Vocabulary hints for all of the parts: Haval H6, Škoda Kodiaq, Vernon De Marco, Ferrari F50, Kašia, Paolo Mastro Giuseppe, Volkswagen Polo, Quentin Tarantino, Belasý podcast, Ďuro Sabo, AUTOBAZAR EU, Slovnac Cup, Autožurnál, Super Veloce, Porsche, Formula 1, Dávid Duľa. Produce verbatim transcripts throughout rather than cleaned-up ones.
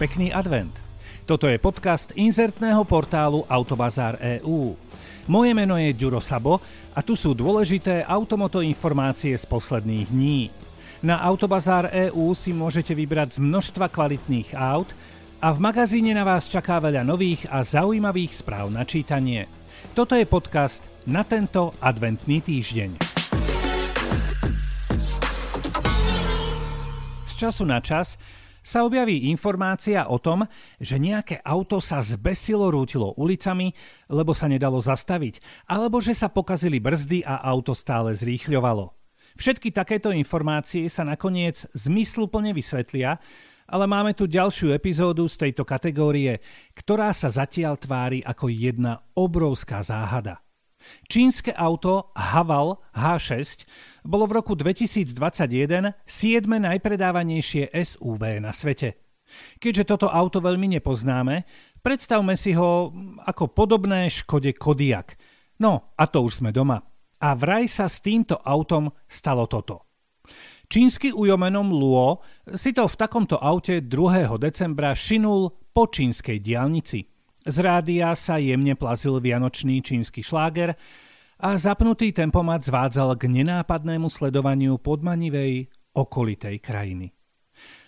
pekný advent. Toto je podcast inzertného portálu Autobazár bodka e u. Moje meno je Ďuro Sabo a tu sú dôležité automoto informácie z posledných dní. Na Autobazár bodka e u si môžete vybrať z množstva kvalitných aut a v magazíne na vás čaká veľa nových a zaujímavých správ na čítanie. Toto je podcast na tento adventný týždeň. Z času na čas sa objaví informácia o tom, že nejaké auto sa zbesilo rútilo ulicami, lebo sa nedalo zastaviť, alebo že sa pokazili brzdy a auto stále zrýchľovalo. Všetky takéto informácie sa nakoniec zmysluplne vysvetlia, ale máme tu ďalšiu epizódu z tejto kategórie, ktorá sa zatiaľ tvári ako jedna obrovská záhada. Čínske auto Haval há šesť bolo v roku dvetisícdvadsaťjeden siedme najpredávanejšie es ú vé na svete. Keďže toto auto veľmi nepoznáme, predstavme si ho ako podobné Škode Kodiaq. No, a to už sme doma. A vraj sa s týmto autom stalo toto. Čínsky ujomenom Luo si to v takomto aute druhého decembra šinul po čínskej diaľnici. Z rádia sa jemne plazil vianočný čínsky šláger a zapnutý tempomat zvádzal k nenápadnému sledovaniu podmanivej okolitej krajiny.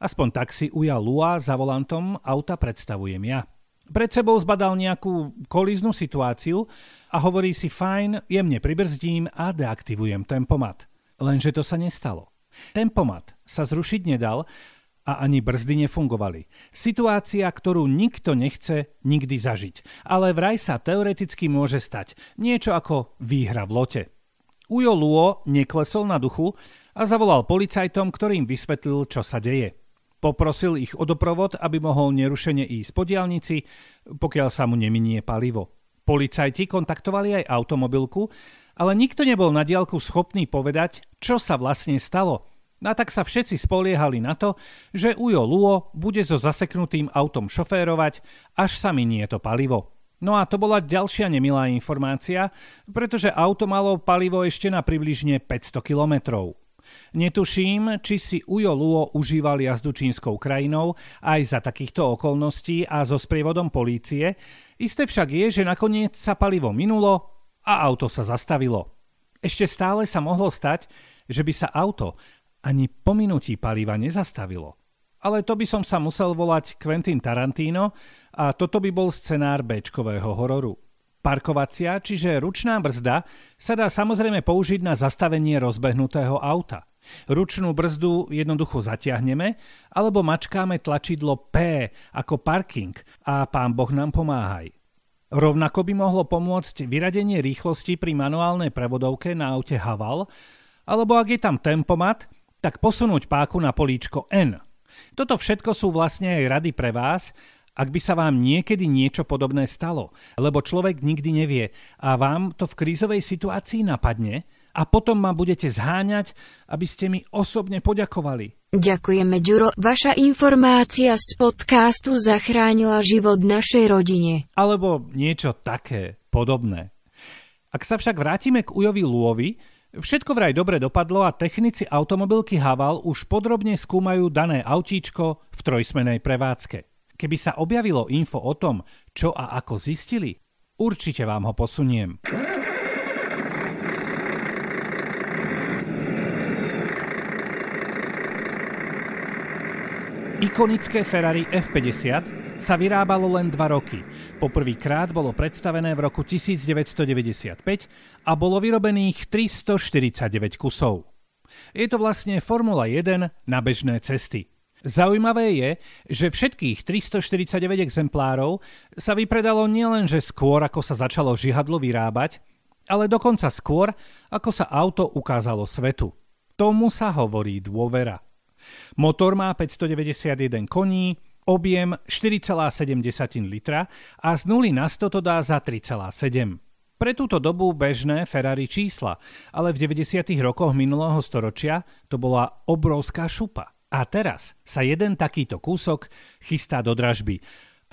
Aspoň tak si uja Lua za volantom auta predstavujem ja. Pred sebou zbadal nejakú kolíznú situáciu a hovorí si fajn, jemne pribrzdím a deaktivujem tempomat. Lenže to sa nestalo. Tempomat sa zrušiť nedal a ani brzdy nefungovali. Situácia, ktorú nikto nechce nikdy zažiť. Ale vraj sa teoreticky môže stať. Niečo ako výhra v lote. Ujo Luo neklesol na duchu a zavolal policajtom, ktorým vysvetlil, čo sa deje. Poprosil ich o doprovod, aby mohol nerušene ísť po diaľnici, pokiaľ sa mu neminie palivo. Policajti kontaktovali aj automobilku, ale nikto nebol na diaľku schopný povedať, čo sa vlastne stalo. A tak sa všetci spoliehali na to, že Ujo Luo bude so zaseknutým autom šoférovať, až sa minie to palivo. No a to bola ďalšia nemilá informácia, pretože auto malo palivo ešte na približne päťsto kilometrov. Netuším, či si Ujo Luo užíval jazdu čínskou krajinou aj za takýchto okolností a so sprievodom polície. Isté však je, že nakoniec sa palivo minulo a auto sa zastavilo. Ešte stále sa mohlo stať, že by sa auto ani po minutí paliva nezastavilo. Ale to by som sa musel volať Quentin Tarantino a toto by bol scenár béčkového hororu. Parkovacia, čiže ručná brzda, sa dá samozrejme použiť na zastavenie rozbehnutého auta. Ručnú brzdu jednoducho zatiahneme alebo mačkáme tlačidlo P ako parking a pán Boh nám pomáhaj. Rovnako by mohlo pomôcť vyradenie rýchlosti pri manuálnej prevodovke na aute Haval, alebo ak je tam tempomat, tak posunúť páku na políčko N. Toto všetko sú vlastne aj rady pre vás, ak by sa vám niekedy niečo podobné stalo, lebo človek nikdy nevie a vám to v krízovej situácii napadne a potom ma budete zháňať, aby ste mi osobne poďakovali. Ďakujeme, Ďuro. Vaša informácia z podcastu zachránila život našej rodine. Alebo niečo také podobné. Ak sa však vrátime k Ujovi Luovi, všetko vraj dobre dopadlo a technici automobilky Haval už podrobne skúmajú dané autíčko v trojsmenej prevádzke. Keby sa objavilo info o tom, čo a ako zistili, určite vám ho posuniem. Ikonické Ferrari ef päťdesiat sa vyrábalo len dva roky. Poprvýkrát bolo predstavené v roku devätnásťstodeväťdesiatpäť a bolo vyrobených tristoštyridsaťdeväť kusov. Je to vlastne Formula jeden na bežné cesty. Zaujímavé je, že všetkých tristoštyridsaťdeväť exemplárov sa vypredalo nielenže skôr, ako sa začalo žihadlo vyrábať, ale dokonca skôr, ako sa auto ukázalo svetu. Tomu sa hovorí dôvera. Motor má päťstodeväťdesiatjeden koní, objem štyri celé sedem litra a z nuly na sto to dá za tri celé sedem. Pre túto dobu bežné Ferrari čísla, ale v deväťdesiatych rokoch minulého storočia to bola obrovská šupa. A teraz sa jeden takýto kúsok chystá do dražby.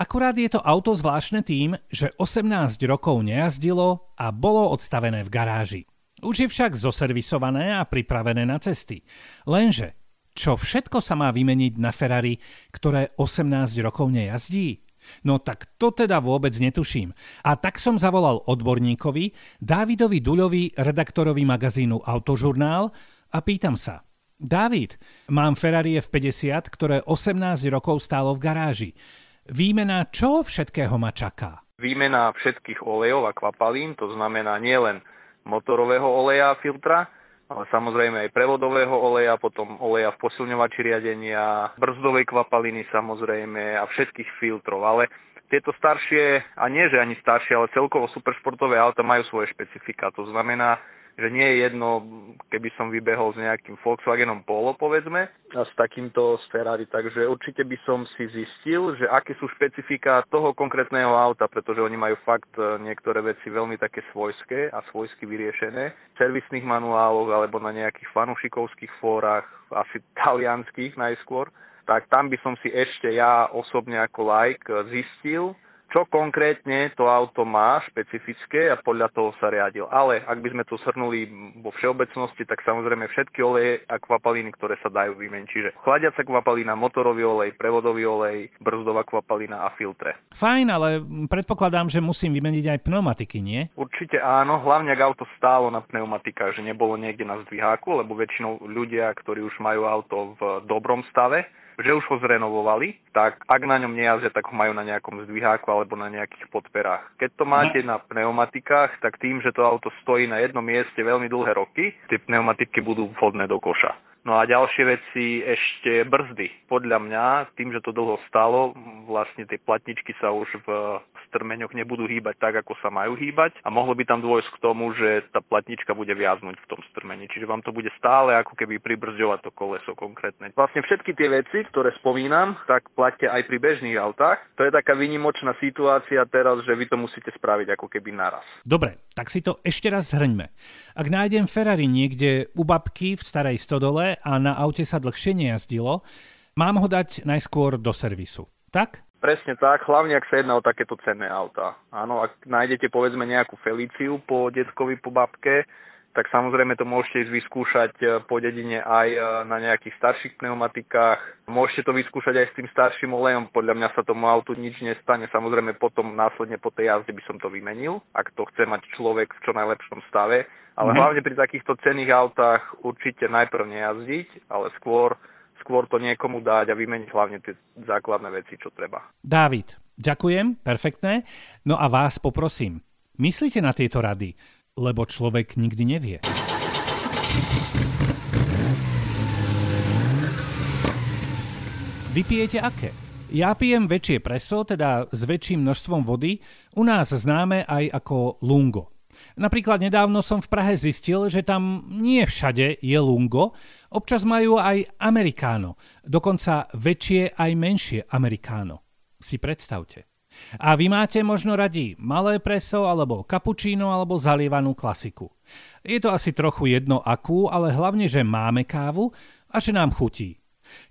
Akurát je to auto zvláštne tým, že osemnásť rokov nejazdilo a bolo odstavené v garáži. Už je však zoservisované a pripravené na cesty. Lenže Čo všetko sa má vymeniť na Ferrari, ktoré osemnásť rokov nejazdí? No tak to teda vôbec netuším. A tak som zavolal odborníkovi, Dávidovi Duľovi, redaktorovi magazínu Autožurnál, a pýtam sa. Dávid, mám Ferrari F päťdesiat, ktoré osemnásť rokov stálo v garáži. Výmena čo všetkého ma čaká? Výmena všetkých olejov a kvapalín, to znamená nielen motorového oleja a filtra, ale samozrejme aj prevodového oleja, potom oleja v posilňovači riadenia, brzdovej kvapaliny samozrejme a všetkých filtrov. Ale tieto staršie, a nie že ani staršie, ale celkovo superšportové auta majú svoje špecifika. To znamená, že nie je jedno, keby som vybehol s nejakým Volkswagenom Polo, povedzme, a s takýmto z Ferrari. Takže určite by som si zistil, že aké sú špecifika toho konkrétneho auta, pretože oni majú fakt niektoré veci veľmi také svojské a svojsky vyriešené. V servisných manuáloch alebo na nejakých fanúšikovských fórach, asi talianských najskôr. Tak tam by som si ešte ja osobne ako laik zistil, čo konkrétne to auto má špecifické a podľa toho sa riadil. Ale ak by sme to shrnuli vo všeobecnosti, tak samozrejme všetky oleje a kvapaliny, ktoré sa dajú vymeniť. Čiže chladiaca kvapalina, motorový olej, prevodový olej, brzdová kvapalina a filtre. Fajn, ale predpokladám, že musím vymeniť aj pneumatiky, nie? Určite áno, hlavne ak auto stálo na pneumatikách, že nebolo niekde na zdviháku, lebo väčšinou ľudia, ktorí už majú auto v dobrom stave, že už ho zrenovovali, tak ak na ňom nejazdia, tak ho majú na nejakom zdviháku alebo na nejakých podperách. Keď to máte na pneumatikách, tak tým, že to auto stojí na jednom mieste veľmi dlhé roky, tie pneumatiky budú vhodné do koša. No a ďalšie veci, ešte brzdy. Podľa mňa, tým, že to dlho stálo, vlastne tie platničky sa už v strmeňoch nebudú hýbať tak, ako sa majú hýbať, a mohlo by tam dôjsť k tomu, že tá platnička bude viaznúť v tom strmeni. Čiže vám to bude stále ako keby pribrzďovať to koleso konkrétne. Vlastne všetky tie veci, ktoré spomínam, tak platia aj pri bežných autách. To je taká výnimočná situácia teraz, že vy to musíte spraviť ako keby naraz. Dobre, tak si to ešte raz zhrňme. Ak nájdem Ferrari niekde u babky v starej stodole a na aute sa dlhšie nejazdilo, mám ho dať najskôr do servisu, tak? Presne tak, hlavne ak sa jedná o takéto cenné autá. Áno, ak nájdete povedzme nejakú Feliciu po detkovi, po babke, tak samozrejme to môžete ísť vyskúšať po dedine aj na nejakých starších pneumatikách. Môžete to vyskúšať aj s tým starším olejom. Podľa mňa sa tomu autu nič nestane. Samozrejme potom následne po tej jazde by som to vymenil, ak to chce mať človek v čo najlepšom stave. Ale hlavne pri takýchto cenných autách určite najprv nejazdiť, ale skôr, skôr to niekomu dať a vymeniť hlavne tie základné veci, čo treba. Dávid, ďakujem, perfektné. No a vás poprosím, myslite na tieto rady, lebo človek nikdy nevie. Vy pijete aké? Ja pijem väčšie preso, teda s väčším množstvom vody, u nás známe aj ako lungo. Napríklad nedávno som v Prahe zistil, že tam nie všade je lungo, občas majú aj americano, dokonca väčšie aj menšie americano. Si predstavte. A vy máte možno radi malé preso alebo kapučíno alebo zalievanú klasiku. Je to asi trochu jedno akú, ale hlavne, že máme kávu a že nám chutí.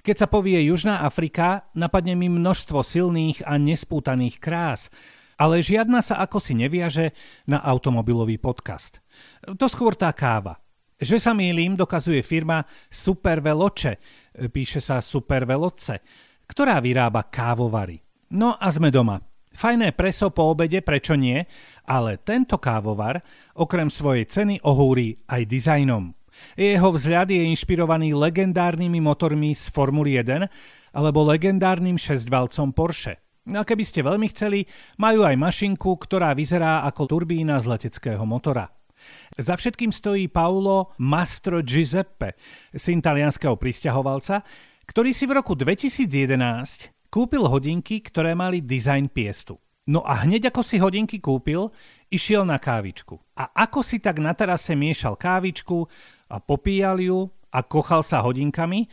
Keď sa povie Južná Afrika, napadne mi množstvo silných a nespútaných krás, ale žiadna sa akosi neviaže na automobilový podcast. To skôr tá káva. Že sa mýlim, dokazuje firma Super Veloce, píše sa Super Veloce, ktorá vyrába kávovary. No a sme doma. Fajné preso po obede, prečo nie, ale tento kávovar okrem svojej ceny ohúri aj dizajnom. Jeho vzhľad je inšpirovaný legendárnymi motormi z Formuly jeden alebo legendárnym šesťvalcom Porsche. A keby ste veľmi chceli, majú aj mašinku, ktorá vyzerá ako turbína z leteckého motora. Za všetkým stojí Paolo Mastro Giuseppe, syn talianského prisťahovalca, ktorý si v roku dvetisíc jedenásť kúpil hodinky, ktoré mali dizajn piestu. No a hneď ako si hodinky kúpil, išiel na kávičku. A ako si tak na terase miešal kávičku a popíjal ju a kochal sa hodinkami,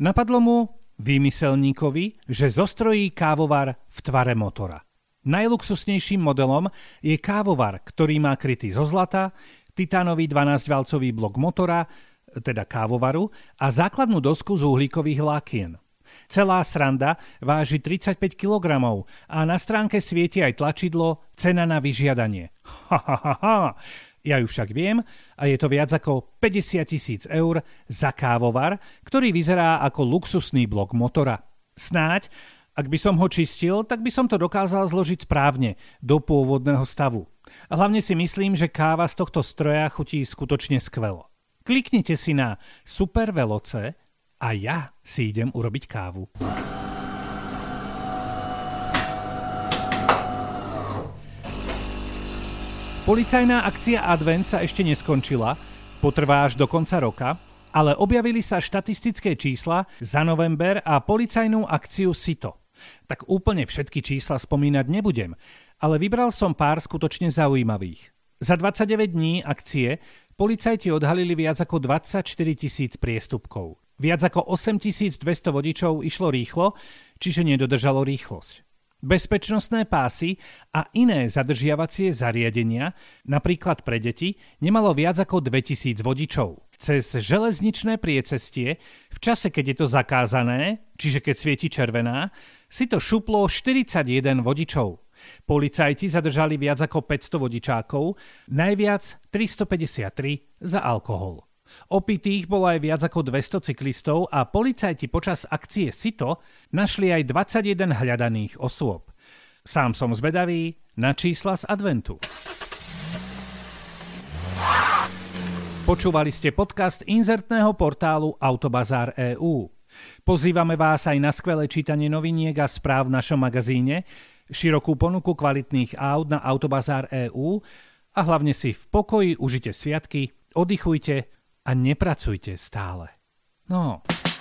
napadlo mu výmyselníkovi, že zostrojí kávovar v tvare motora. Najluxusnejším modelom je kávovar, ktorý má krytý zo zlata, titánový dvanásťvalcový blok motora, teda kávovaru, a základnú dosku z uhlíkových vlákien. Celá sranda váži tridsaťpäť kilogramov a na stránke svieti aj tlačidlo Cena na vyžiadanie. Ha, ha, ha, ha. Ja ju však viem a je to viac ako päťdesiat tisíc eur za kávovar, ktorý vyzerá ako luxusný blok motora. Snáď, ak by som ho čistil, tak by som to dokázal zložiť správne do pôvodného stavu. A hlavne si myslím, že káva z tohto stroja chutí skutočne skvelo. Kliknite si na Super Veloce a ja si idem urobiť kávu. Policajná akcia Advent sa ešte neskončila, potrvá až do konca roka, ale objavili sa štatistické čísla za november a policajnú akciu Sito. Tak úplne všetky čísla spomínať nebudem, ale vybral som pár skutočne zaujímavých. Za dvadsaťdeväť dní akcie policajti odhalili viac ako dvadsaťštyri tisíc priestupkov. Viac ako osemtisícdvesto vodičov išlo rýchlo, čiže nedodržalo rýchlosť. Bezpečnostné pásy a iné zadržiavacie zariadenia, napríklad pre deti, nemalo viac ako dvetisíc vodičov. Cez železničné priecestie, v čase, keď je to zakázané, čiže keď svieti červená, si to šuplo štyridsaťjeden vodičov. Policajti zadržali viac ako päťsto vodičákov, najviac tristopäťdesiattri za alkohol. Opitých bolo aj viac ako dvesto cyklistov a policajti počas akcie Sito našli aj dvadsaťjeden hľadaných osôb. Sám som zvedavý na čísla z adventu. Počúvali ste podcast inzertného portálu Autobazár bodka e u. Pozývame vás aj na skvelé čítanie noviniek a správ v našom magazíne, širokú ponuku kvalitných aut na Autobazár bodka e u a hlavne si v pokoji užite sviatky, oddychujte a nepracujte stále. No.